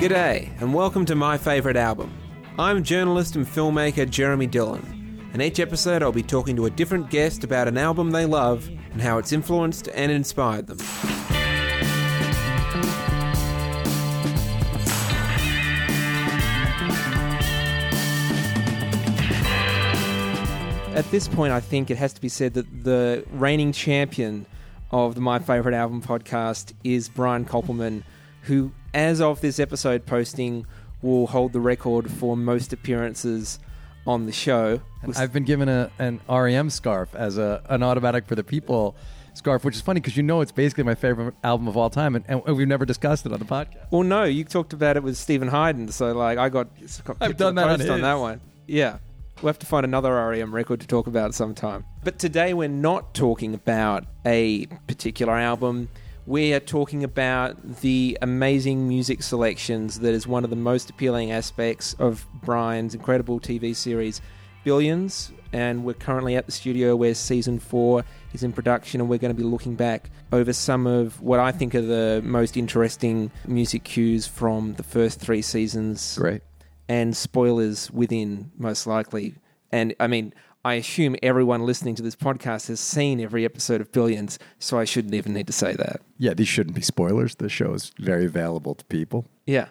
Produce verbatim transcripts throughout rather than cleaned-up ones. G'day, and welcome to My Favourite Album. I'm journalist and filmmaker Jeremy Dylan, and each episode I'll be talking to a different guest about an album they love and how it's influenced and inspired them. At this point, I think it has to be said that the reigning champion of the My Favourite Album podcast is Brian Koppelman, who, as of this episode posting, will hold the record for most appearances on the show. I've been given a, an R E M scarf as a, an automatic for the people scarf, which is funny because you know it's basically my favorite album of all time, and, and we've never discussed it on the podcast. Well, no, you talked about it with Stephen Hyden, so like I got, got I've done that on, on that one. Yeah, we'll have to find another R E M record to talk about sometime. But today we're not talking about a particular album. We are talking about the amazing music selections that is one of the most appealing aspects of Brian's incredible T V series, Billions, and we're currently at the studio where season four is in production, and we're going to be looking back over some of what I think are the most interesting music cues from the first three seasons. Great. And spoilers within, most likely. And, I mean, I assume everyone listening to this podcast has seen every episode of Billions, so I shouldn't even need to say that. Yeah, these shouldn't be spoilers. The show is very available to people. Yeah.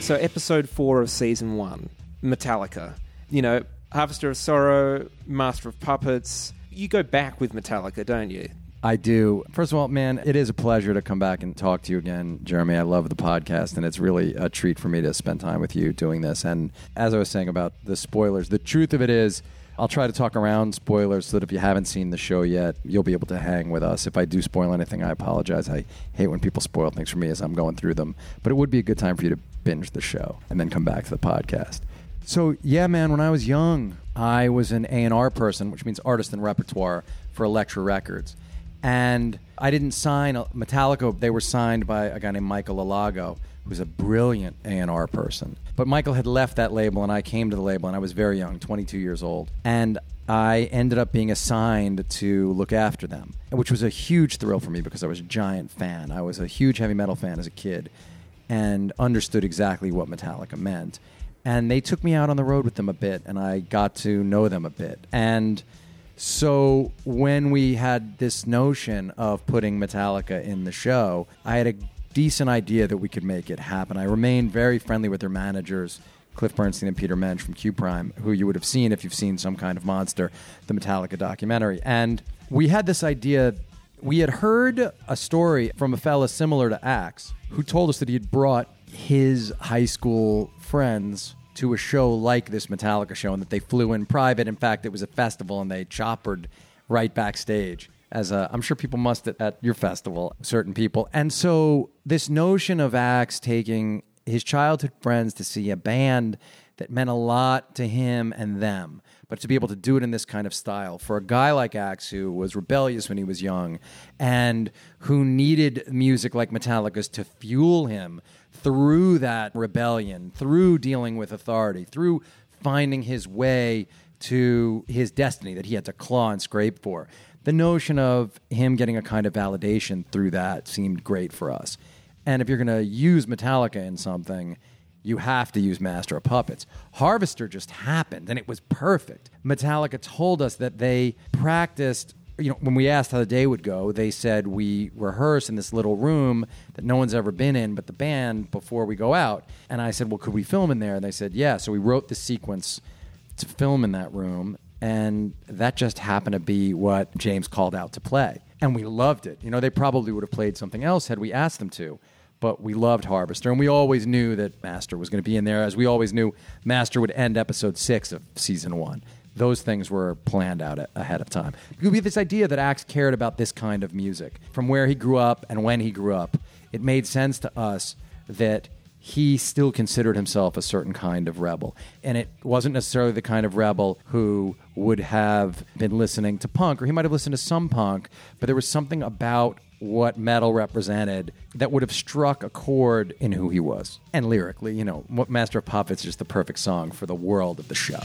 So episode four of season one, Metallica. You know, Harvester of Sorrow, Master of Puppets. You go back with Metallica, don't you? I do. First of all, man, it is a pleasure to come back and talk to you again, Jeremy. I love the podcast, and it's really a treat for me to spend time with you doing this. And as I was saying about the spoilers, the truth of it is I'll try to talk around spoilers so that if you haven't seen the show yet, you'll be able to hang with us. If I do spoil anything, I apologize. I hate when people spoil things for me as I'm going through them. But it would be a good time for you to binge the show and then come back to the podcast. So yeah, man, when I was young, I was an A and R person, which means artist and repertoire for Elektra Records. And I didn't sign Metallica. They were signed by a guy named Michael Alago, who's a brilliant A and R person. But Michael had left that label, and I came to the label, and I was very young, twenty-two years old. And I ended up being assigned to look after them, which was a huge thrill for me because I was a giant fan. I was a huge heavy metal fan as a kid and understood exactly what Metallica meant. And they took me out on the road with them a bit, and I got to know them a bit. And so when we had this notion of putting Metallica in the show, I had a decent idea that we could make it happen. I remained very friendly with their managers, Cliff Bernstein and Peter Mensch from Q Prime, who you would have seen if you've seen Some Kind of Monster, the Metallica documentary. And we had this idea. We had heard a story from a fella similar to Axe, who told us that he had brought his high school friends to a show like this Metallica show, and that they flew in private. In fact, it was a festival, and they choppered right backstage. As a, I'm sure people must at, at your festival, certain people. And so this notion of Axe taking his childhood friends to see a band that meant a lot to him and them, but to be able to do it in this kind of style for a guy like Axe, who was rebellious when he was young and who needed music like Metallica's to fuel him through that rebellion, through dealing with authority, through finding his way to his destiny that he had to claw and scrape for. The notion of him getting a kind of validation through that seemed great for us. And if you're going to use Metallica in something, you have to use Master of Puppets. Harvester just happened, and it was perfect. Metallica told us that they practiced, you know, when we asked how the day would go, they said, we rehearse in this little room that no one's ever been in but the band before we go out. And I said, well, could we film in there? And they said, yeah. So we wrote the sequence to film in that room. And that just happened to be what James called out to play. And we loved it. You know, they probably would have played something else had we asked them to. But we loved Harvester. And we always knew that Master was going to be in there, as we always knew Master would end episode six of season one. Those things were planned out ahead of time. It would be this idea that Axe cared about this kind of music. From where he grew up and when he grew up, it made sense to us that he still considered himself a certain kind of rebel. And it wasn't necessarily the kind of rebel who would have been listening to punk, or he might have listened to some punk, but there was something about what metal represented that would have struck a chord in who he was. And lyrically, you know, Master of Puppets is just the perfect song for the world of the show.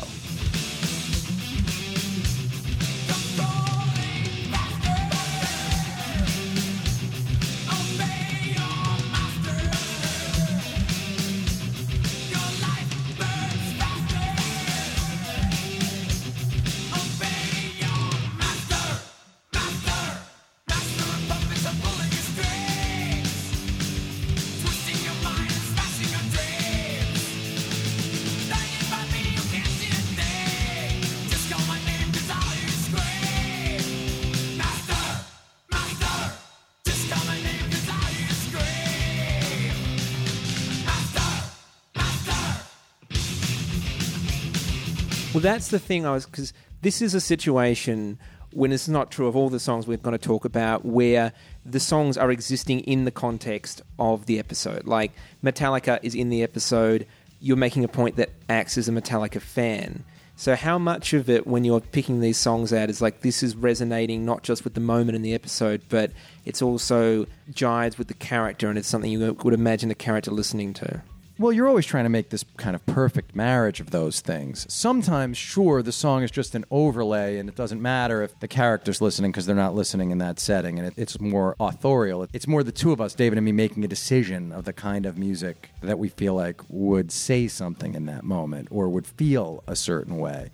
That's the thing I was, because this is a situation when it's not true of all the songs we're going to talk about, where the songs are existing in the context of the episode. Like Metallica is in the episode. You're making a point that acts as a Metallica fan. So how much of it, when you're picking these songs out, is like this is resonating not just with the moment in the episode, but it's also jives with the character, and it's something you would imagine the character listening to? Well, you're always trying to make this kind of perfect marriage of those things. Sometimes, sure, the song is just an overlay, and it doesn't matter if the character's listening because they're not listening in that setting, and it, it's more authorial. It's more the two of us, David and me, making a decision of the kind of music that we feel like would say something in that moment or would feel a certain way.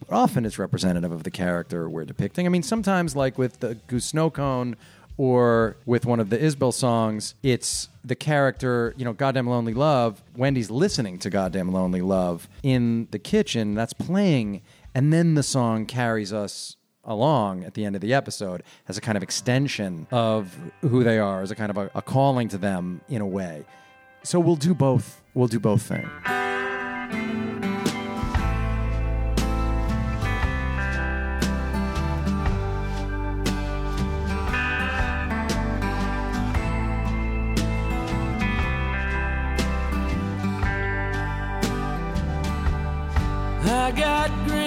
But often it's representative of the character we're depicting. I mean, sometimes, like with the Goose Snow Cone, or with one of the Isbell songs, it's the character, you know, Goddamn Lonely Love. Wendy's listening to Goddamn Lonely Love in the kitchen. That's playing. And then the song carries us along at the end of the episode as a kind of extension of who they are, as a kind of a, a calling to them in a way. So we'll do both. We'll do both things. I got green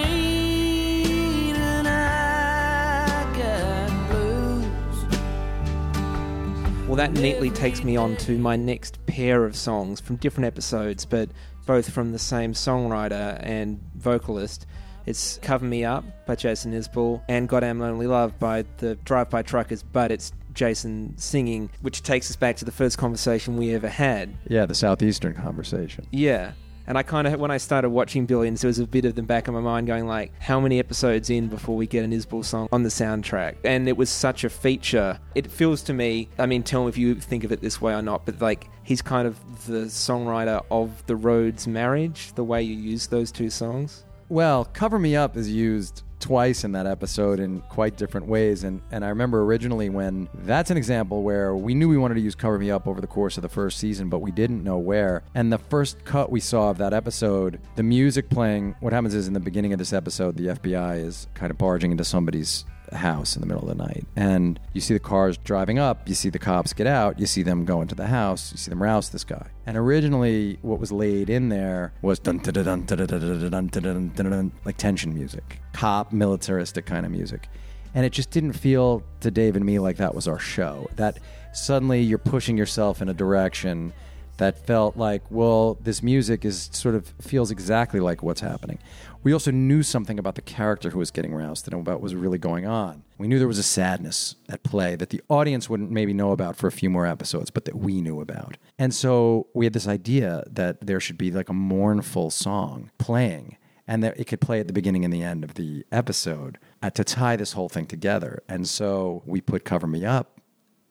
and I got blues. Well, that neatly takes me on to my next pair of songs from different episodes, but both from the same songwriter and vocalist. It's Cover Me Up by Jason Isbell and Goddamn Lonely Love by the Drive-By Truckers, but it's Jason singing, which takes us back to the first conversation we ever had. Yeah, the Southeastern conversation. Yeah. And I kind of, when I started watching Billions, there was a bit of them back in my mind going like, how many episodes in before we get an Isbell song on the soundtrack? And it was such a feature. It feels to me, I mean, tell me if you think of it this way or not, but like, he's kind of the songwriter of the Rhodes marriage, the way you use those two songs. Well, Cover Me Up is used twice in that episode in quite different ways, and and I remember originally when that's an example where we knew we wanted to use Cover Me Up over the course of the first season, but we didn't know where. And the first cut we saw of that episode, the music playing, what happens is in the beginning of this episode, the F B I is kind of barging into somebody's house in the middle of the night, and you see the cars driving up, you see the cops get out, you see them go into the house, you see them rouse this guy. And originally what was laid in there was dun dun dun dun dun dun dun, like tension music, cop militaristic kind of music, and it just didn't feel to Dave and me like that was our show, that suddenly you're pushing yourself in a direction that felt like, well, this music is sort of feels exactly like what's happening. We also knew something about the character who was getting roused and about what was really going on. We knew there was a sadness at play that the audience wouldn't maybe know about for a few more episodes, but that we knew about. And so we had this idea that there should be like a mournful song playing, and that it could play at the beginning and the end of the episode uh, to tie this whole thing together. And so we put Cover Me Up.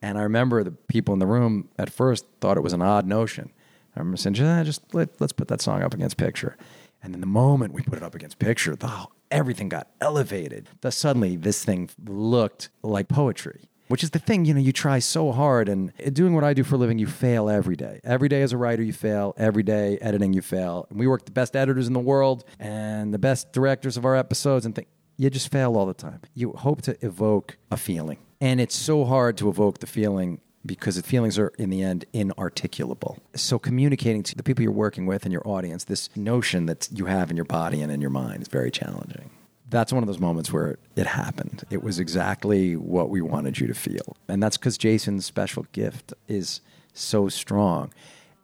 And I remember the people in the room at first thought it was an odd notion. I remember saying, ah, just let, let's put that song up against Picture. And then the moment we put it up against Picture, oh, everything got elevated. The, suddenly, this thing looked like poetry, which is the thing, you know, you try so hard. And doing what I do for a living, you fail every day. Every day as a writer, you fail. Every day editing, you fail. And we work with the best editors in the world and the best directors of our episodes, and th- you just fail all the time. You hope to evoke a feeling. And it's so hard to evoke the feeling because the feelings are, in the end, inarticulable. So communicating to the people you're working with and your audience, this notion that you have in your body and in your mind is very challenging. That's one of those moments where it happened. It was exactly what we wanted you to feel. And that's because Jason's special gift is so strong.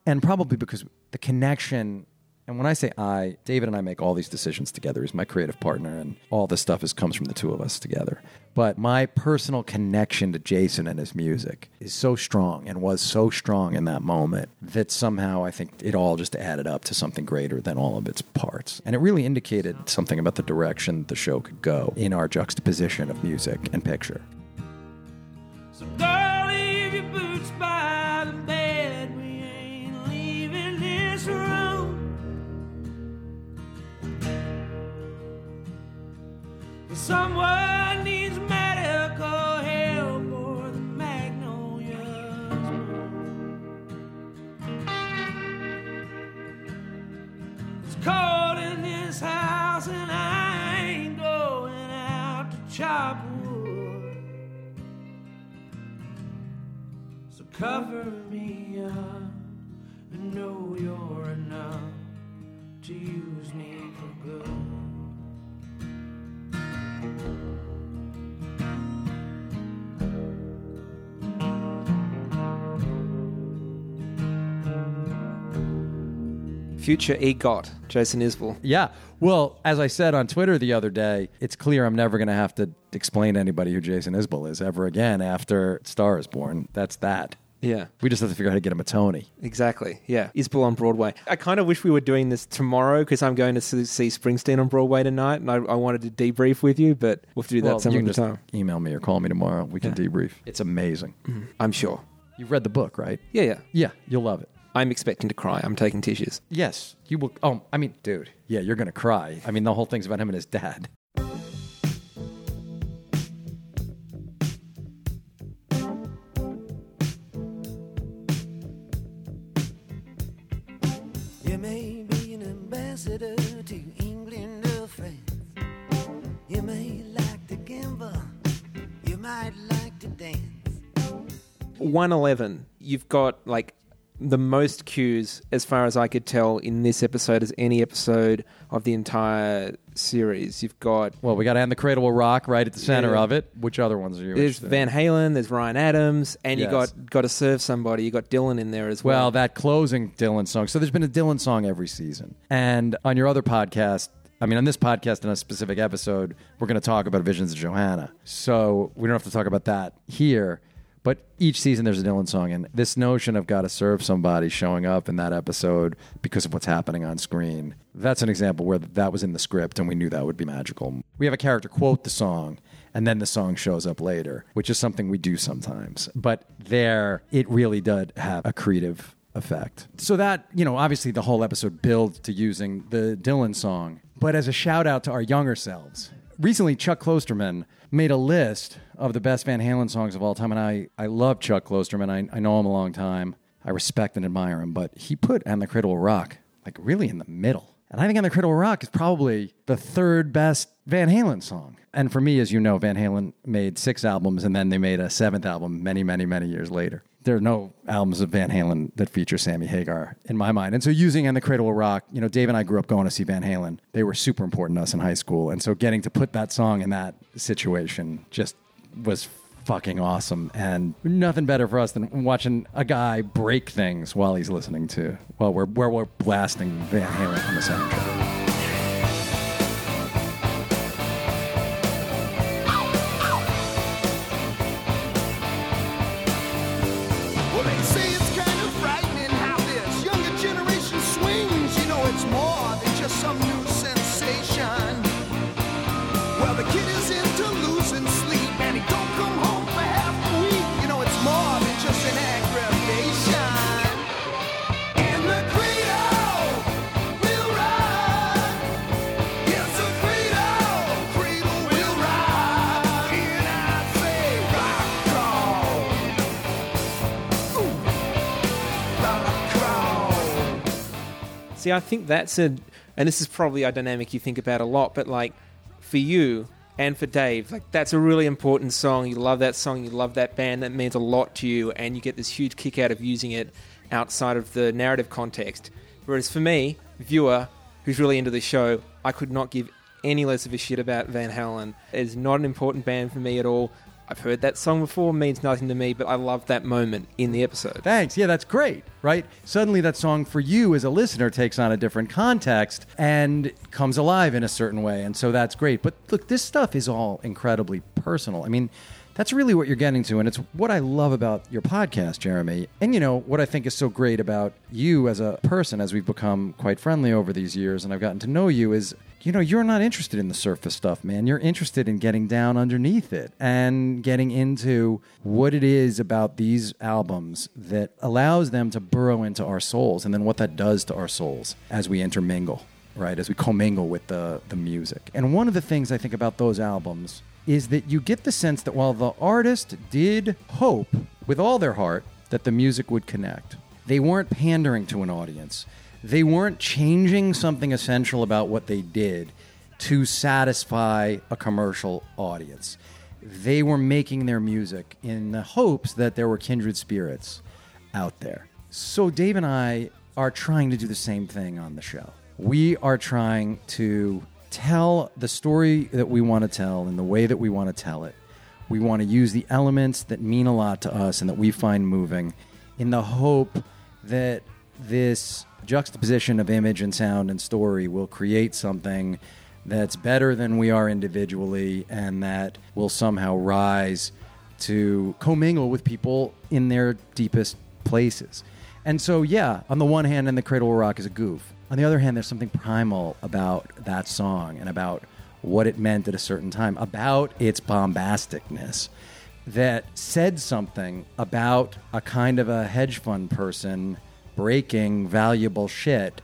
And probably because the connection, and when I say I, David and I make all these decisions together. He's my creative partner, and all this stuff is, comes from the two of us together. But my personal connection to Jason and his music is so strong and was so strong in that moment that somehow I think it all just added up to something greater than all of its parts. And it really indicated something about the direction the show could go in our juxtaposition of music and picture. So girl, leave your boots by the bed. We ain't leaving this room. Someone needs medical help for the magnolias. It's cold in this house and I ain't going out to chop wood. So cover me up and know you're enough to use me for good. Future EGOT, Jason Isbell. Yeah. Well, as I said on Twitter the other day, it's clear I'm never going to have to explain to anybody who Jason Isbell is ever again after Star is Born. That's that. Yeah. We just have to figure out how to get him a Tony. Exactly. Yeah. Isbell on Broadway. I kind of wish we were doing this tomorrow because I'm going to see Springsteen on Broadway tonight and I, I wanted to debrief with you, but we'll have to do well, that some other time. You can just email me or call me tomorrow. We can yeah. debrief. It's amazing. Mm, I'm sure. You've read the book, right? Yeah, yeah. Yeah. You'll love it. I'm expecting to cry. I'm taking tissues. Yes. You will. Oh, I mean, dude. Yeah, you're going to cry. I mean, the whole thing's about him and his dad. You may be an ambassador to England or France. You may like to gamble. You might like to dance. one eleven. You've got, like, the most cues, as far as I could tell, in this episode as any episode of the entire series. You've got... Well, we got And the Cradle Will Rock right at the center yeah. of it. Which other ones are you There's interested in? There's Van Halen, there's Ryan Adams, and yes. you got got to Serve Somebody. You got Dylan in there as well. Well, that closing Dylan song. So there's been a Dylan song every season. And on your other podcast... I mean, on this podcast, in a specific episode, we're going to talk about Visions of Johanna. So we don't have to talk about that here. But each season there's a Dylan song, and this notion of Gotta Serve Somebody showing up in that episode because of what's happening on screen, that's an example where that was in the script and we knew that would be magical. We have a character quote the song, and then the song shows up later, which is something we do sometimes. But there, it really did have a creative effect. So that, you know, obviously the whole episode builds to using the Dylan song, but as a shout-out to our younger selves. Recently, Chuck Klosterman made a list of the best Van Halen songs of all time, and I, I love Chuck Klosterman. I, I know him a long time. I respect and admire him, but he put And the Cradle Will Rock like really in the middle. And I think And the Cradle Will Rock is probably the third best Van Halen song. And for me, as you know, Van Halen made six albums, and then they made a seventh album many, many, many years later. There are no albums of Van Halen that feature Sammy Hagar in my mind. And so using And the Cradle Will Rock, you know, Dave and I grew up going to see Van Halen. They were super important to us in high school. And so getting to put that song in that situation just was fucking awesome. And nothing better for us than watching a guy break things while he's listening to, well, we're, we're, we're blasting Van Halen on the soundtrack. See, I think that's a, and this is probably a dynamic you think about a lot, but like for you, and for Dave. Like, that's a really important song. You love that song. You love that band. That means a lot to you, and you get this huge kick out of using it outside of the narrative context. Whereas for me, viewer, who's really into the show, I could not give any less of a shit about Van Halen. It is not an important band for me at all. I've heard that song before, means nothing to me, but I love that moment in the episode. Thanks. Yeah, that's great, right? Suddenly that song for you as a listener takes on a different context and comes alive in a certain way, and so that's great. But look, this stuff is all incredibly personal. I mean, that's really what you're getting to, and it's what I love about your podcast, Jeremy. And, you know, what I think is so great about you as a person, as we've become quite friendly over these years and I've gotten to know you, is... you know, you're not interested in the surface stuff, man. You're interested in getting down underneath it and getting into what it is about these albums that allows them to burrow into our souls, and then what that does to our souls as we intermingle, right? As we commingle with the, the music. And one of the things I think about those albums is that you get the sense that while the artist did hope with all their heart that the music would connect, they weren't pandering to an audience. They weren't changing something essential about what they did to satisfy a commercial audience. They were making their music in the hopes that there were kindred spirits out there. So Dave and I are trying to do the same thing on the show. We are trying to tell the story that we want to tell in the way that we want to tell it. We want to use the elements that mean a lot to us and that we find moving in the hope that this juxtaposition of image and sound and story will create something that's better than we are individually, and that will somehow rise to commingle with people in their deepest places. And so, yeah, on the one hand, And the Cradle Will Rock is a goof. On the other hand, there's something primal about that song and about what it meant at a certain time, about its bombasticness, that said something about a kind of a hedge fund person breaking valuable shit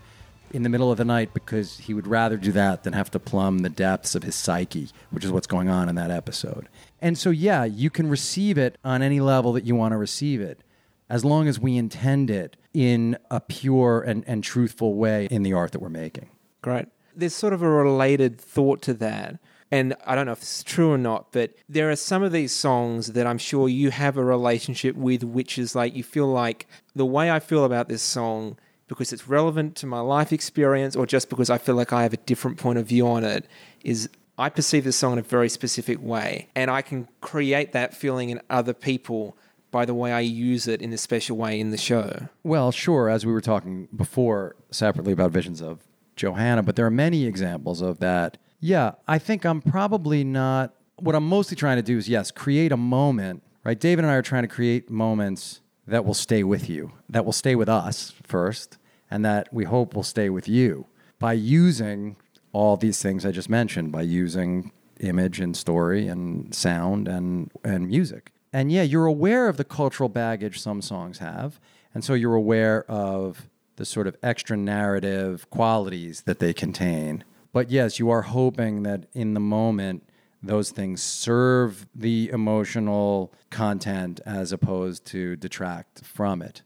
in the middle of the night because he would rather do that than have to plumb the depths of his psyche, which is what's going on in that episode. And so, yeah, you can receive it on any level that you want to receive it, as long as we intend it in a pure and, and truthful way in the art that we're making. Great. There's sort of a related thought to that, and I don't know if it's true or not, but there are some of these songs that I'm sure you have a relationship with, which is like, you feel like the way I feel about this song, because it's relevant to my life experience, or just because I feel like I have a different point of view on it, is I perceive this song in a very specific way. And I can create that feeling in other people by the way I use it in a special way in the show. Well, sure, as we were talking before separately about Visions of Johanna, but there are many examples of that. Yeah, I think I'm probably not... what I'm mostly trying to do is, yes, create a moment, right? David and I are trying to create moments that will stay with you, that will stay with us first, and that we hope will stay with you by using all these things I just mentioned, by using image and story and sound and, and music. And yeah, you're aware of the cultural baggage some songs have, and so you're aware of the sort of extra narrative qualities that they contain. But yes, you are hoping that in the moment, those things serve the emotional content as opposed to detract from it.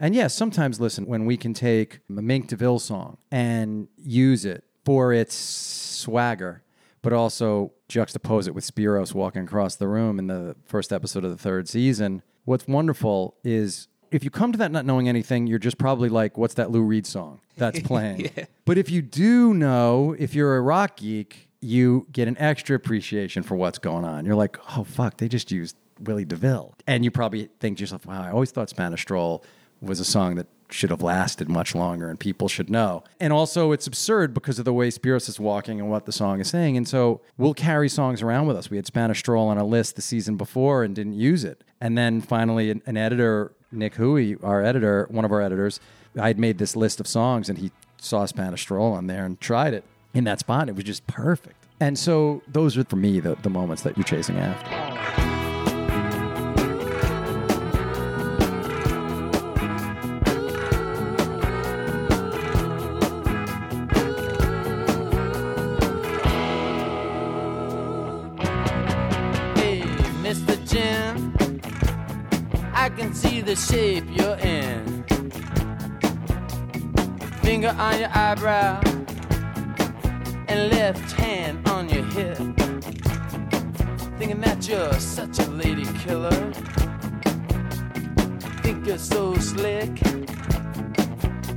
And yes, sometimes, listen, when we can take a Mink DeVille song and use it for its swagger, but also juxtapose it with Spiros walking across the room in the first episode of the third season, what's wonderful is... if you come to that not knowing anything, you're just probably like, what's that Lou Reed song that's playing? Yeah. But if you do know, if you're a rock geek, you get an extra appreciation for what's going on. You're like, oh, fuck, they just used Willie DeVille. And you probably think to yourself, wow, I always thought Spanish Stroll was a song that should have lasted much longer and people should know. And also it's absurd because of the way Spiros is walking and what the song is saying. And so we'll carry songs around with us. We had Spanish Stroll on our list the season before and didn't use it. And then finally an, an editor... Nick Huey, our editor, one of our editors, I'd made this list of songs and he saw Spanish Stroll on there and tried it in that spot. And it was just perfect. And so those are, for me, the, the moments that you're chasing after. The shape you're in, finger on your eyebrow, and left hand on your hip, thinking that you're such a lady killer, think you're so slick.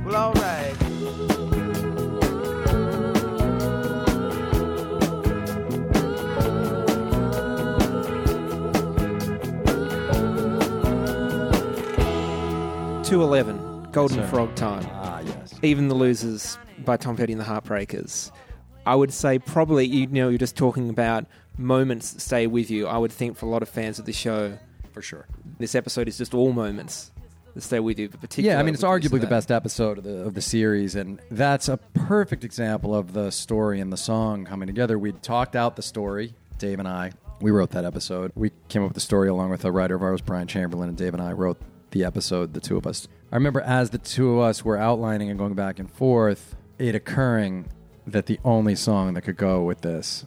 Well, alright. two eleven, Golden Sorry. Frog Time. Ah, yes. Even the Losers by Tom Petty and the Heartbreakers. I would say probably, you know, you're just talking about moments that stay with you. I would think for a lot of fans of the show, for sure, this episode is just all moments that stay with you. But particularly, yeah, I mean, it's arguably the best episode of the, of the series, and that's a perfect example of the story and the song coming together. We talked out the story, Dave and I. We wrote that episode. We came up with the story along with a writer of ours, Brian Chamberlain, and Dave and I wrote the episode, the two of us. I remember as the two of us were outlining and going back and forth, it occurring that the only song that could go with this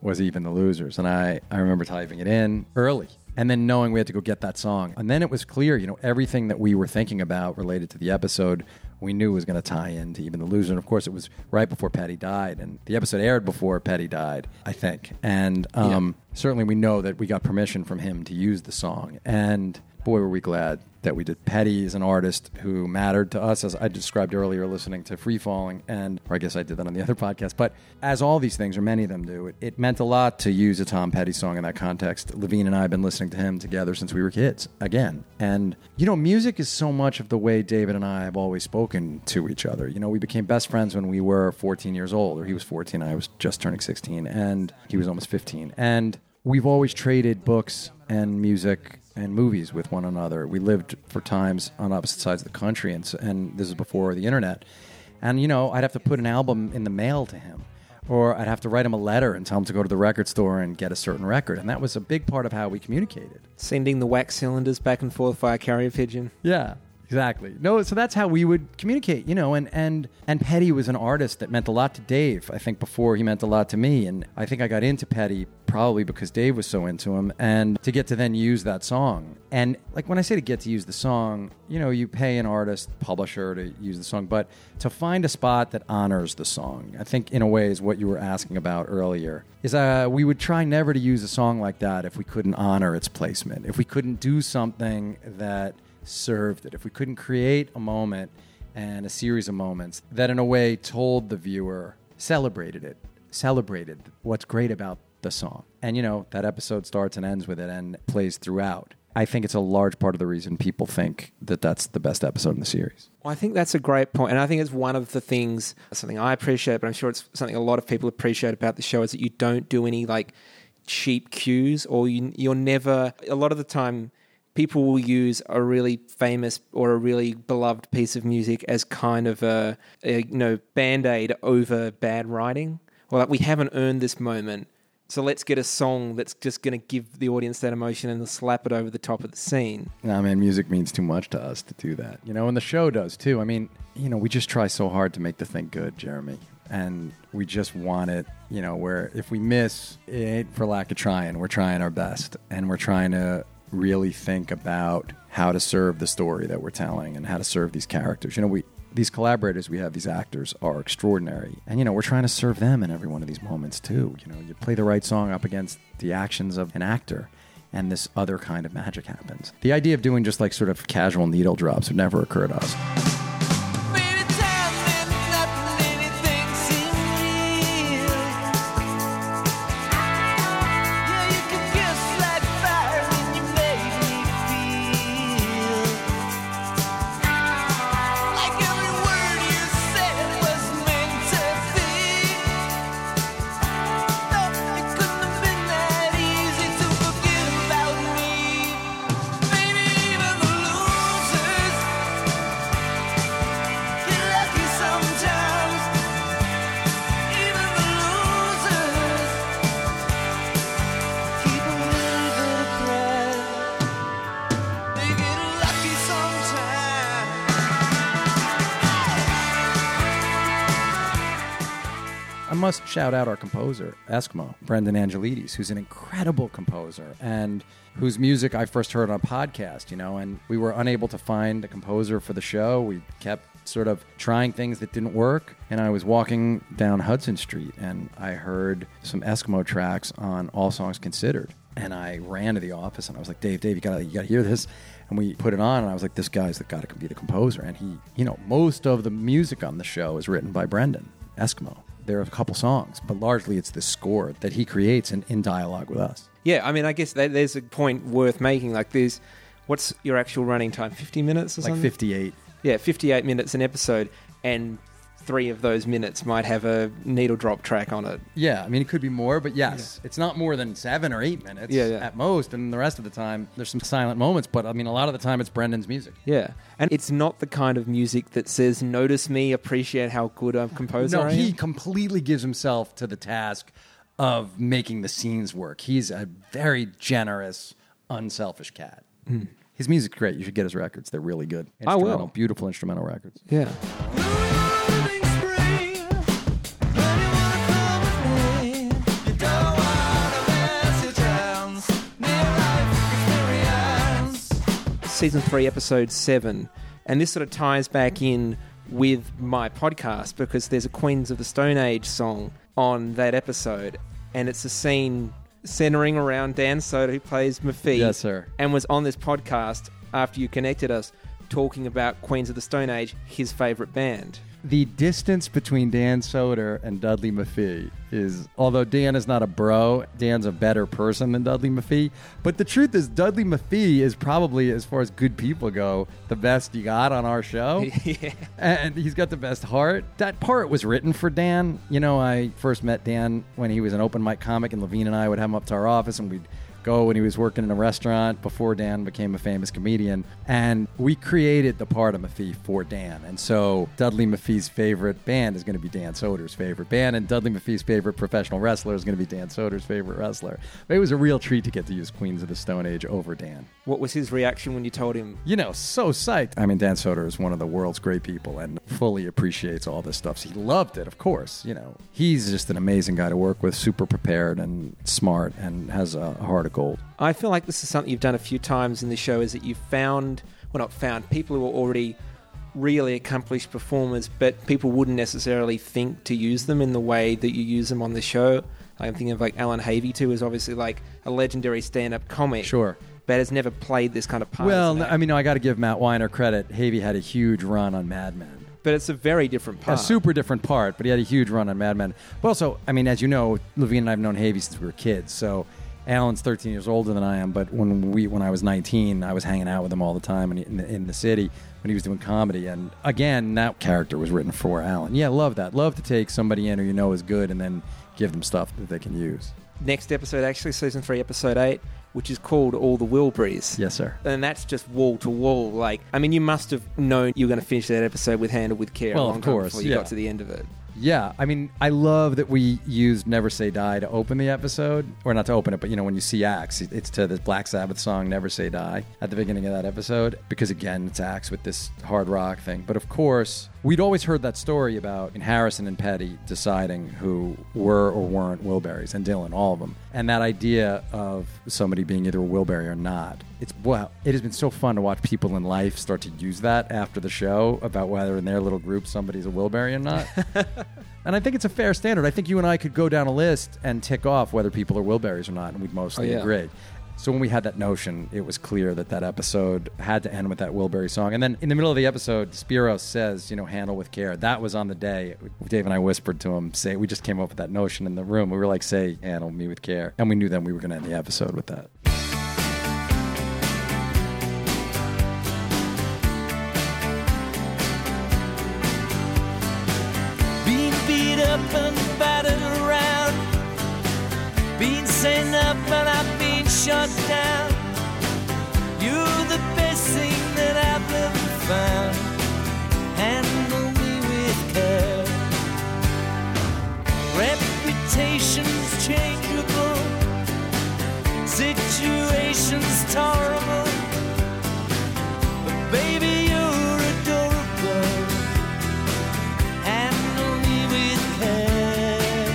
was Even the Losers. And I, I remember typing it in early and then knowing we had to go get that song. And then it was clear, you know, everything that we were thinking about related to the episode, we knew was going to tie into Even the Losers. And of course, it was right before Patty died. And the episode aired before Patty died, I think. And um, yeah. certainly we know that we got permission from him to use the song. And boy, were we glad that we did. Petty is an artist who mattered to us, as I described earlier, listening to Free Falling, and or I guess I did that on the other podcast, but as all these things, or many of them do, it, it meant a lot to use a Tom Petty song in that context. Levine and I have been listening to him together since we were kids, again. And, you know, music is so much of the way David and I have always spoken to each other. You know, we became best friends when we were fourteen years old, or he was fourteen, I was just turning sixteen, and he was almost fifteen. And we've always traded books and music and movies with one another. We lived for times on opposite sides of the country, and, so, and this is before the internet. And, you know, I'd have to put an album in the mail to him, or I'd have to write him a letter and tell him to go to the record store and get a certain record. And that was a big part of how we communicated. Sending the wax cylinders back and forth via carrier pigeon. Yeah, exactly. No, so that's how we would communicate, you know, and, and, and Petty was an artist that meant a lot to Dave, I think, before he meant a lot to me. And I think I got into Petty probably because Dave was so into him, and to get to then use that song. And like when I say to get to use the song, you know, you pay an artist, publisher to use the song, but to find a spot that honors the song, I think in a way is what you were asking about earlier, is uh, we would try never to use a song like that if we couldn't honor its placement, if we couldn't do something that served it, if we couldn't create a moment and a series of moments that in a way told the viewer, celebrated it, celebrated what's great about the song. And, you know, that episode starts and ends with it and plays throughout. I think it's a large part of the reason people think that that's the best episode in the series. Well, I think that's a great point. And I think it's one of the things, something I appreciate, but I'm sure it's something a lot of people appreciate about the show, is that you don't do any like cheap cues, or you, you're never, a lot of the time, people will use a really famous or a really beloved piece of music as kind of a, a you know, band-aid over bad writing. Or like, we haven't earned this moment, so let's get a song that's just going to give the audience that emotion and slap it over the top of the scene. Nah, man, music means too much to us to do that. You know, and the show does too. I mean, you know, we just try so hard to make the thing good, Jeremy. And we just want it, you know, where if we miss, it ain't for lack of trying. We're trying our best. And we're trying to really think about how to serve the story that we're telling and how to serve these characters. You know, we... these collaborators we have, these actors, are extraordinary. And, you know, we're trying to serve them in every one of these moments, too. You know, you play the right song up against the actions of an actor, and this other kind of magic happens. The idea of doing just, like, sort of casual needle drops would never occur to us. I must shout out our composer, Eskimo, Brendan Angelides, who's an incredible composer and whose music I first heard on a podcast, you know, and we were unable to find a composer for the show. We kept sort of trying things that didn't work. And I was walking down Hudson Street and I heard some Eskimo tracks on All Songs Considered. And I ran to the office and I was like, Dave, Dave, you gotta, you gotta hear this. And we put it on and I was like, this guy's got to be the composer. And he, you know, most of the music on the show is written by Brendan, Eskimo. There are a couple songs, but largely it's the score that he creates in, in dialogue with us. Yeah, I mean, I guess that, there's a point worth making. Like there's, what's your actual running time? fifty minutes or like something? Like fifty-eight. Yeah, fifty-eight minutes an episode, and three of those minutes might have a needle drop track on it. Yeah, I mean, it could be more, but yes, yeah. It's not more than seven or eight minutes yeah, yeah. at most, and the rest of the time, there's some silent moments, but I mean, a lot of the time, it's Brendan's music. Yeah, and it's not the kind of music that says, notice me, appreciate how good I'm composing. No, he completely gives himself to the task of making the scenes work. He's a very generous, unselfish cat. Mm. His music's great. You should get his records. They're really good. I will. Beautiful instrumental records. Yeah. Season three, episode seven. And this sort of ties back in with my podcast because there's a Queens of the Stone Age song on that episode. And it's a scene centering around Dan Soder, who plays Mafee. Yes, sir. And was on this podcast after you connected us, talking about Queens of the Stone Age, his favorite band. The distance between Dan Soder and Dudley Mafee is, although Dan is not a bro, Dan's a better person than Dudley Mafee. But the truth is, Dudley Mafee is probably, as far as good people go, the best you got on our show. Yeah. And he's got the best heart. That part was written for Dan. You know, I first met Dan when he was an open mic comic, and Levine and I would have him up to our office, and we'd go when he was working in a restaurant before Dan became a famous comedian. And we created the part of Mafee for Dan. And so Dudley Mafee's favorite band is going to be Dan Soder's favorite band. And Dudley Mafee's favorite professional wrestler is going to be Dan Soder's favorite wrestler. But it was a real treat to get to use Queens of the Stone Age over Dan. What was his reaction when you told him? You know, so psyched. I mean, Dan Soder is one of the world's great people and fully appreciates all this stuff. So he loved it, of course. You know, he's just an amazing guy to work with, super prepared and smart and has a heart of gold. I feel like this is something you've done a few times in the show, is that you found, well, not found, people who are already really accomplished performers, but people wouldn't necessarily think to use them in the way that you use them on the show. I'm thinking of like Alan Havey too, is obviously like a legendary stand-up comic. Sure. But has never played this kind of part. Well, I mean, I got to give Matt Weiner credit. Havey had a huge run on Mad Men. But it's a very different part. A super different part, but he had a huge run on Mad Men. But also, I mean, as you know, Levine and I have known Havey since we were kids, so... Alan's thirteen years older than I am, but when we when I was nineteen, I was hanging out with him all the time in, in, the, in the city when he was doing comedy. And again, that character was written for Alan. Yeah, love that. Love to take somebody in who you know is good and then give them stuff that they can use. Next episode, actually, season three, episode eight, which is called All the Wilburys. Yes, sir. And that's just wall to wall. Like, I mean, you must have known you were going to finish that episode with Handle with Care. Well, a long of course, time before you yeah. got to the end of it. Yeah, I mean, I love that we used Never Say Die to open the episode. Or not to open it, but, you know, when you see Axe, it's to the Black Sabbath song, Never Say Die, at the beginning of that episode. Because, again, it's Axe with this hard rock thing. But, of course, we'd always heard that story about Harrison and Petty deciding who were or weren't Wilburys, and Dylan, all of them. And that idea of somebody being either a Wilbury or not. It's wow! It has been so fun to watch people in life start to use that after the show about whether in their little group somebody's a Wilbury or not. And I think it's a fair standard. I think you and I could go down a list and tick off whether people are Wilburys or not, and we'd mostly oh, yeah. agree. So when we had that notion, it was clear that that episode had to end with that Wilbury song. And then in the middle of the episode, Spiro says, you know, handle with care. That was on the day. Dave and I whispered to him, say, we just came up with that notion in the room. We were like, say, handle me with care. And we knew then we were going to end the episode with that. Shut down. You're the best thing that I've ever found. Handle me with care. Reputation's changeable. Situation's terrible. But baby, you're adorable. Handle me with care.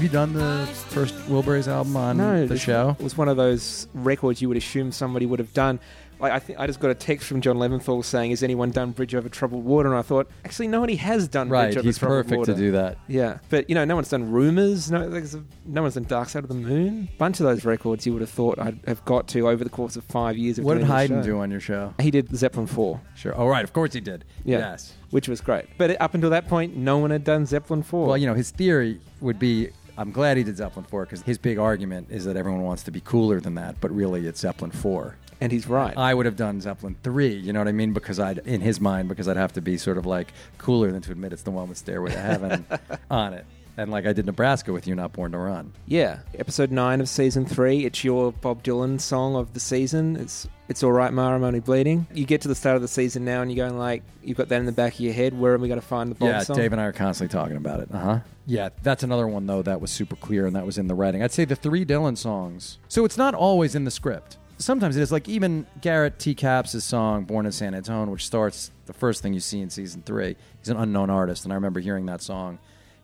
Have you done the first Wilburys album on no, the show? It was one of those records you would assume somebody would have done. Like, I think I just got a text from John Leventhal saying, "Has anyone done Bridge Over Troubled Water?" And I thought, actually, nobody has done right, Bridge Over Troubled Water. Right, he's perfect to do that. Yeah, but you know, no one's done Rumours. No, no one's done Dark Side of the Moon. Bunch of those records you would have thought I'd have got to over the course of five years. Of what did Haydn do on your show? He did Zeppelin four. Sure. Oh, right. Of course he did. Yeah. Yes. Which was great. But up until that point, no one had done Zeppelin four. Well, you know, his theory would be, I'm glad he did Zeppelin four because his big argument is that everyone wants to be cooler than that, but really it's Zeppelin four. And he's right. I would have done Zeppelin three, you know what I mean? Because I'd, in his mind, because I'd have to be sort of like cooler than to admit it's the one with Stairway to Heaven on it. And like I did Nebraska with You Not Born to Run. Yeah. Episode nine of season three, it's your Bob Dylan song of the season. It's It's All Right, Ma, I'm Only Bleeding. You get to the start of the season now and you're going like, you've got that in the back of your head. Where are we going to find the Bob yeah, song? Yeah, Dave and I are constantly talking about it. Uh-huh. Yeah, that's another one, though, that was super clear and that was in the writing. I'd say the three Dylan songs. So it's not always in the script. Sometimes it is, like even Garrett T. Capps' song, Born in San Antone, which starts the first thing you see in season three. He's an unknown artist, and I remember hearing that song,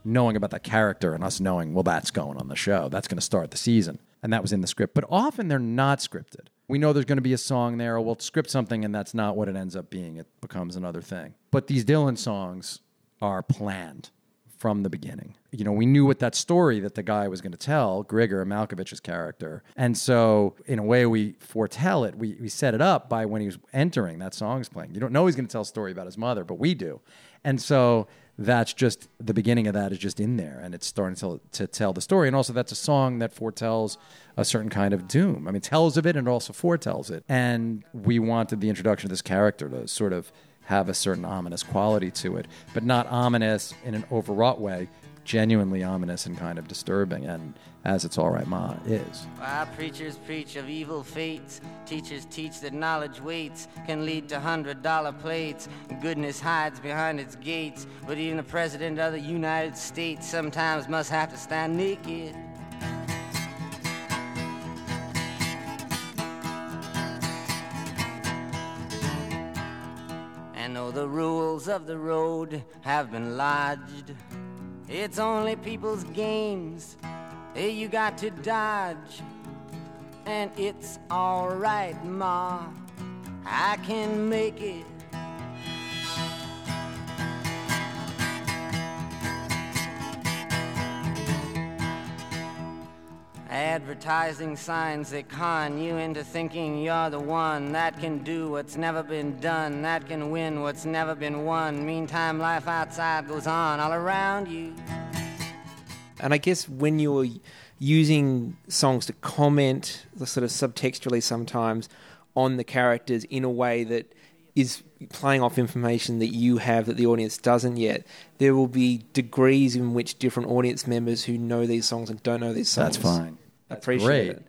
knowing about that character, and us knowing, well, that's going on the show. That's going to start the season. And that was in the script. But often they're not scripted. We know there's going to be a song there, or we'll script something, and that's not what it ends up being. It becomes another thing. But these Dylan songs are planned from the beginning. You know, we knew what that story that the guy was going to tell, Grigor, Malkovich's character. And so, in a way, we foretell it. We we set it up by when he was entering, that song's playing. You don't know he's going to tell a story about his mother, but we do. And so that's just, the beginning of that is just in there, and it's starting to, to tell the story. And also, that's a song that foretells a certain kind of doom. I mean, tells of it and also foretells it. And we wanted the introduction of this character to sort of have a certain ominous quality to it, but not ominous in an overwrought way, genuinely ominous and kind of disturbing, and as It's All Right, Ma is. While preachers preach of evil fates, teachers teach that knowledge waits, can lead to hundred dollar plates, goodness hides behind its gates, but even the President of the United States sometimes must have to stand naked. The rules of the road have been lodged. It's only people's games you got to dodge. And it's all right, Ma, I can make it. Advertising signs that con you into thinking you're the one that can do what's never been done, that can win what's never been won. Meantime, life outside goes on all around you. And I guess when you're using songs to comment, sort of subtextually sometimes, on the characters in a way that is playing off information that you have that the audience doesn't yet, there will be degrees in which different audience members who know these songs and don't know these songs. That's fine. That's appreciate great. It.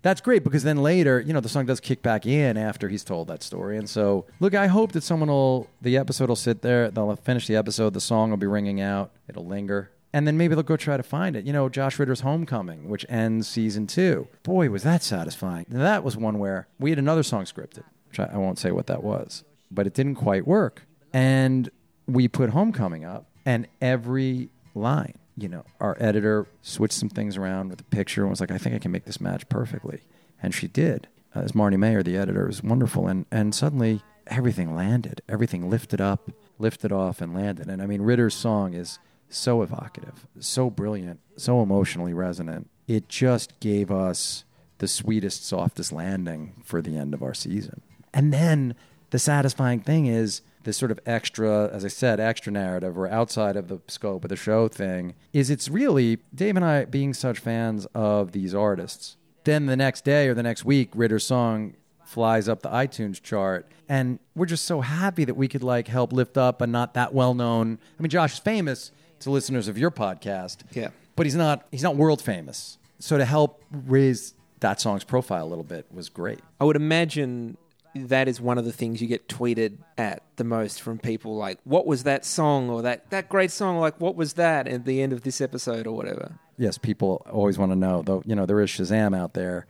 That's great, because then later, you know, the song does kick back in after he's told that story. And so, look, I hope that someone will, the episode will sit there, they'll finish the episode, the song will be ringing out, it'll linger. And then maybe they'll go try to find it. You know, Josh Ritter's Homecoming, which ends season two. Boy, was that satisfying. Now, that was one where we had another song scripted, which I, I won't say what that was, but it didn't quite work. And we put Homecoming up, and every line, you know, our editor switched some things around with the picture and was like, I think I can make this match perfectly. And she did. As Marnie Mayer, the editor, was wonderful. And, and suddenly everything landed. Everything lifted up, lifted off, and landed. And I mean, Ritter's song is so evocative, so brilliant, so emotionally resonant. It just gave us the sweetest, softest landing for the end of our season. And then the satisfying thing is this sort of extra, as I said, extra narrative or outside of the scope of the show thing is it's really Dave and I being such fans of these artists. Then the next day or the next week, Ritter's song flies up the iTunes chart. And we're just so happy that we could like help lift up a not that well-known. I mean, Josh is famous to listeners of your podcast, yeah, but he's not he's not world famous. So to help raise that song's profile a little bit was great. I would imagine that is one of the things you get tweeted at the most from people, like, what was that song, or that, that great song, like, what was that at the end of this episode or whatever? Yes, people always want to know, though, you know, there is Shazam out there.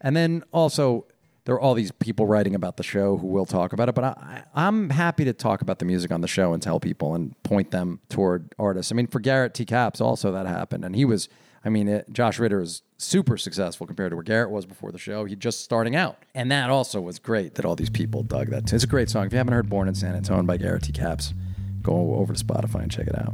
And then also, there are all these people writing about the show who will talk about it, but I, I'm happy to talk about the music on the show and tell people and point them toward artists. I mean, for Garrett T. Capps also that happened, and he was... I mean, it, Josh Ritter is super successful compared to where Garrett was before the show. He just starting out. And that also was great that all these people dug that. It's a great song. If you haven't heard Born in San Antone by Garrett T. Capps, go over to Spotify and check it out.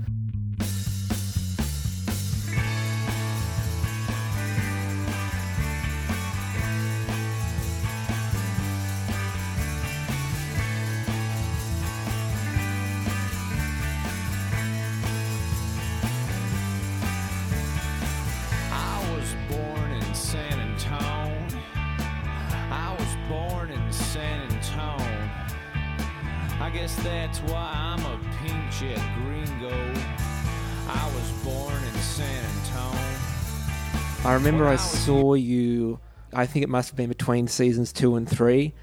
I remember I saw you, I think it must have been between seasons two and three,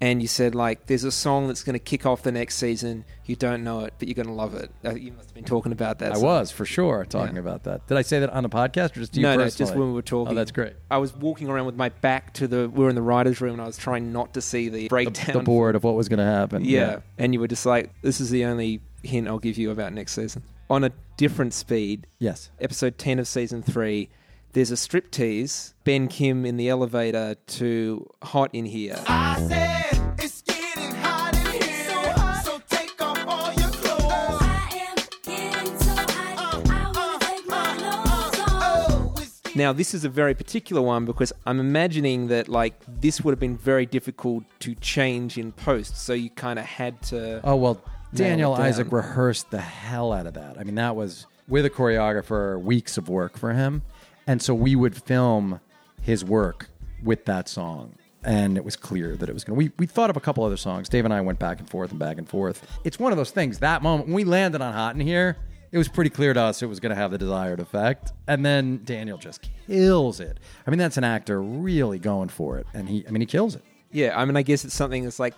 and you said, like, there's a song that's going to kick off the next season. You don't know it, but you're going to love it. You must have been talking about that. I song. was, for sure, talking yeah. about that. Did I say that on the podcast or just to you no, personally? No, just when we were talking. Oh, that's great. I was walking around with my back to the, we were in the writer's room, and I was trying not to see the breakdown. The, the board of what was going to happen. Yeah. yeah, and you were just like, this is the only hint I'll give you about next season. On a different speed, yes. Episode ten of season three, there's a striptease, Ben Kim in the elevator to Hot in Here. I said, it's getting hot in here, so, hot. So take off all your clothes. I am getting so hot, uh, I want to uh, take my uh, clothes off. Oh. Now, this is a very particular one because I'm imagining that, like, this would have been very difficult to change in post, so you kind of had to... Oh, well, Daniel Isaac rehearsed the hell out of that. I mean, that was, with a choreographer, weeks of work for him. And so we would film his work with that song. And it was clear that it was going to... We we thought of a couple other songs. Dave and I went back and forth and back and forth. It's one of those things. That moment, when we landed on Hot in Here, it was pretty clear to us it was going to have the desired effect. And then Daniel just kills it. I mean, that's an actor really going for it. And he, I mean, he kills it. Yeah, I mean, I guess it's something that's like,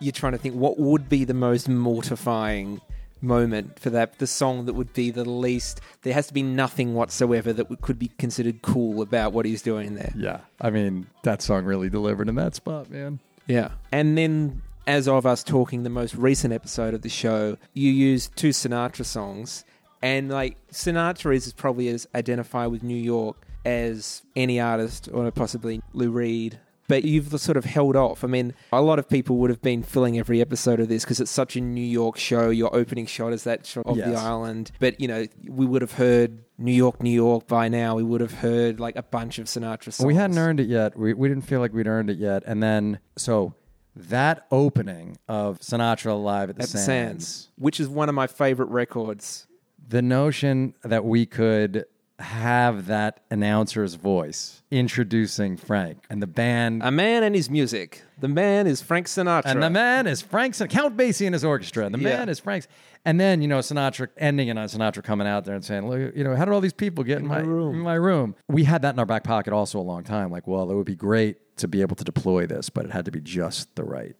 you're trying to think, what would be the most mortifying moment for that, the song that would be the least, there has to be nothing whatsoever that w- could be considered cool about what he's doing there. Yeah, I mean, that song really delivered in that spot, man. Yeah. And then, as of us talking, the most recent episode of the show, you used two Sinatra songs, and like, Sinatra is probably as identified with New York as any artist, or possibly Lou Reed. But you've sort of held off. I mean, a lot of people would have been filling every episode of this because it's such a New York show. Your opening shot is that shot of yes. the island. But, you know, we would have heard New York, New York by now. We would have heard, like, a bunch of Sinatra songs. We hadn't earned it yet. We, we didn't feel like we'd earned it yet. And then, so... that opening of Sinatra Live at the at Sands, Sands, which is one of my favorite records. The notion that we could... have that announcer's voice introducing Frank and the band. A man and his music. The man is Frank Sinatra. And the man is Frank Sinatra. Count Basie and his orchestra. And the yeah. man is Frank's. And then, you know, Sinatra ending and Sinatra coming out there and saying, look, you know, how did all these people get in, in my, my room? In my room. We had that in our back pocket also a long time. Like, well, it would be great to be able to deploy this, but it had to be just the right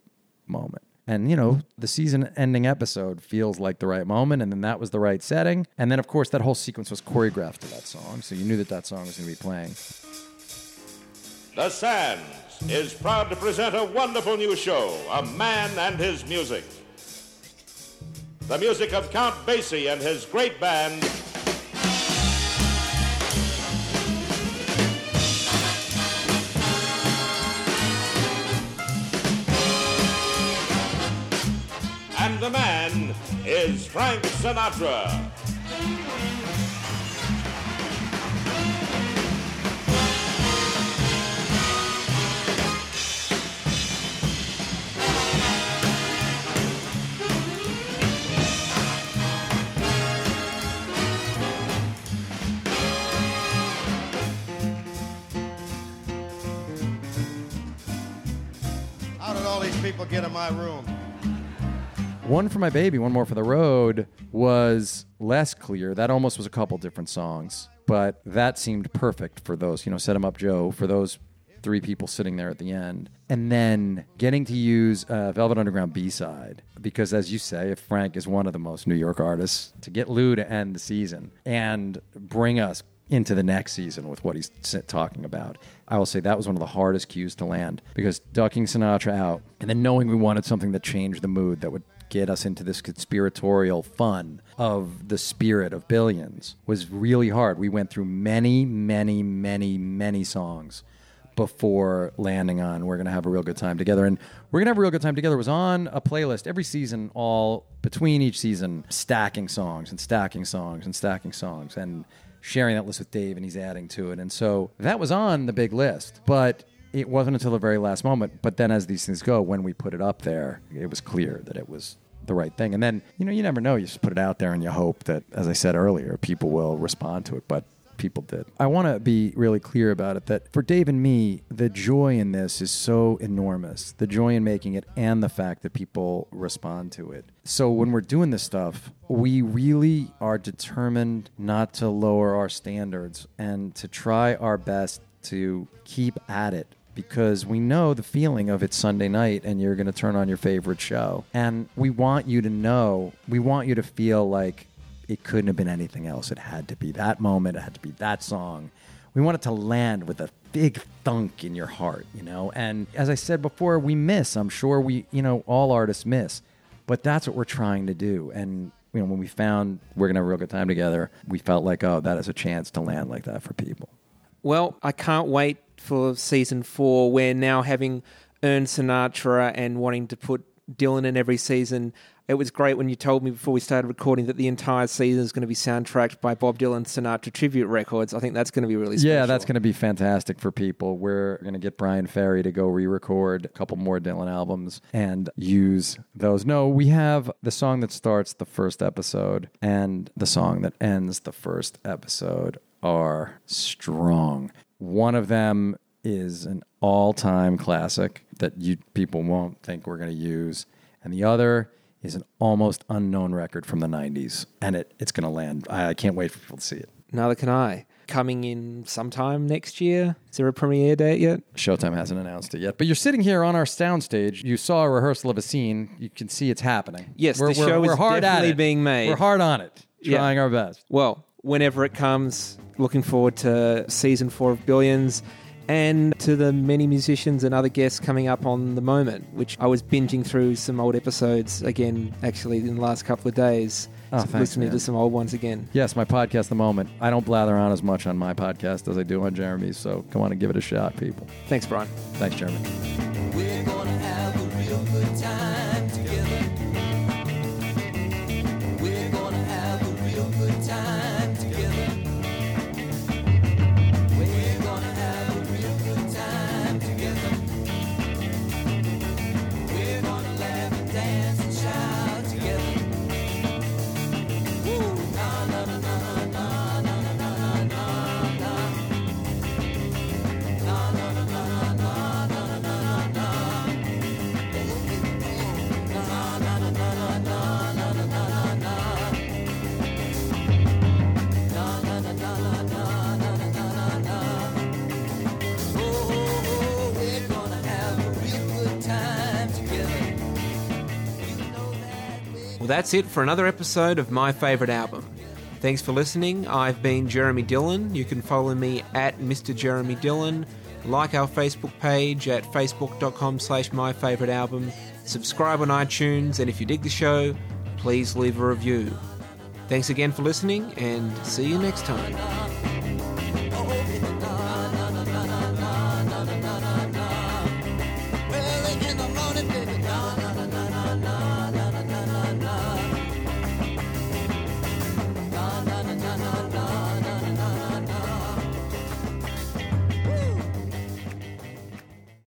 moment. And, you know, the season-ending episode feels like the right moment, and then that was the right setting. And then, of course, that whole sequence was choreographed to that song, so you knew that that song was going to be playing. The Sands is proud to present a wonderful new show, A Man and His Music. The music of Count Basie and his great band... And the man is Frank Sinatra. How did all these people get in my room? One for My Baby, One More for the Road was less clear. That almost was a couple different songs, but that seemed perfect for those, you know, Set 'Em Up Joe, for those three people sitting there at the end. And then getting to use uh, Velvet Underground B-side, because as you say, if Frank is one of the most New York artists, to get Lou to end the season and bring us into the next season with what he's talking about. I will say that was one of the hardest cues to land, because ducking Sinatra out and then knowing we wanted something that changed the mood, that would get us into this conspiratorial fun of the spirit of Billions, was really hard. We went through many, many, many, many songs before landing on We're Gonna Have a Real Good Time Together. And We're Gonna Have a Real Good Time Together was on a playlist every season, all between each season, stacking songs and stacking songs and stacking songs and sharing that list with Dave, and he's adding to it. And so that was on the big list, but it wasn't until the very last moment. But then as these things go, when we put it up there, it was clear that it was the right thing. And then, you know, you never know. You just put it out there and you hope that, as I said earlier, people will respond to it. But people did. I want to be really clear about it, that for Dave and me, the joy in this is so enormous. The joy in making it and the fact that people respond to it. So when we're doing this stuff, we really are determined not to lower our standards and to try our best to keep at it, because we know the feeling of it's Sunday night and you're going to turn on your favorite show. And we want you to know, we want you to feel like it couldn't have been anything else. It had to be that moment. It had to be that song. We want it to land with a big thunk in your heart, you know? And as I said before, we miss. I'm sure we, you know, all artists miss. But that's what we're trying to do. And, you know, when we found We're Gonna Have a Real Good Time Together, we felt like, oh, that is a chance to land like that for people. Well, I can't wait for season four, where now, having earned Sinatra and wanting to put Dylan in every season, it was great when you told me before we started recording that the entire season is going to be soundtracked by Bob Dylan Sinatra tribute records. I think that's going to be really special. Yeah, that's going to be fantastic for people. We're going to get Brian Ferry to go re-record a couple more Dylan albums and use those. No, we have the song that starts the first episode and the song that ends the first episode are strong. One of them is an all-time classic that you people won't think we're going to use, and the other is an almost unknown record from the nineties, and it, it's going to land. I, I can't wait for people to see it. Neither can I. Coming in sometime next year? Is there a premiere date yet? Showtime hasn't announced it yet, but you're sitting here on our soundstage. You saw a rehearsal of a scene. You can see it's happening. Yes, we're, the we're, show we're is hard definitely at being made. We're hard on it, trying yeah. our best. Well, whenever it comes, looking forward to season four of Billions, and to the many musicians and other guests coming up on The Moment, which I was binging through some old episodes again, actually, in the last couple of days. Oh, so thanks, listening man. to some old ones again. Yes, my podcast, The Moment. I don't blather on as much on my podcast as I do on Jeremy's, so come on and give it a shot, people. Thanks, Brian. Thanks, Jeremy. We're gonna have a real good time together. We're gonna have a real good time together. Well, that's it for another episode of My Favourite Album. Thanks for listening. I've been Jeremy Dylan. You can follow me at Mister Jeremy Dylan. Like our Facebook page at facebook.com slash myfavouritealbum. Subscribe on iTunes, and if you dig the show, please leave a review. Thanks again for listening, and see you next time.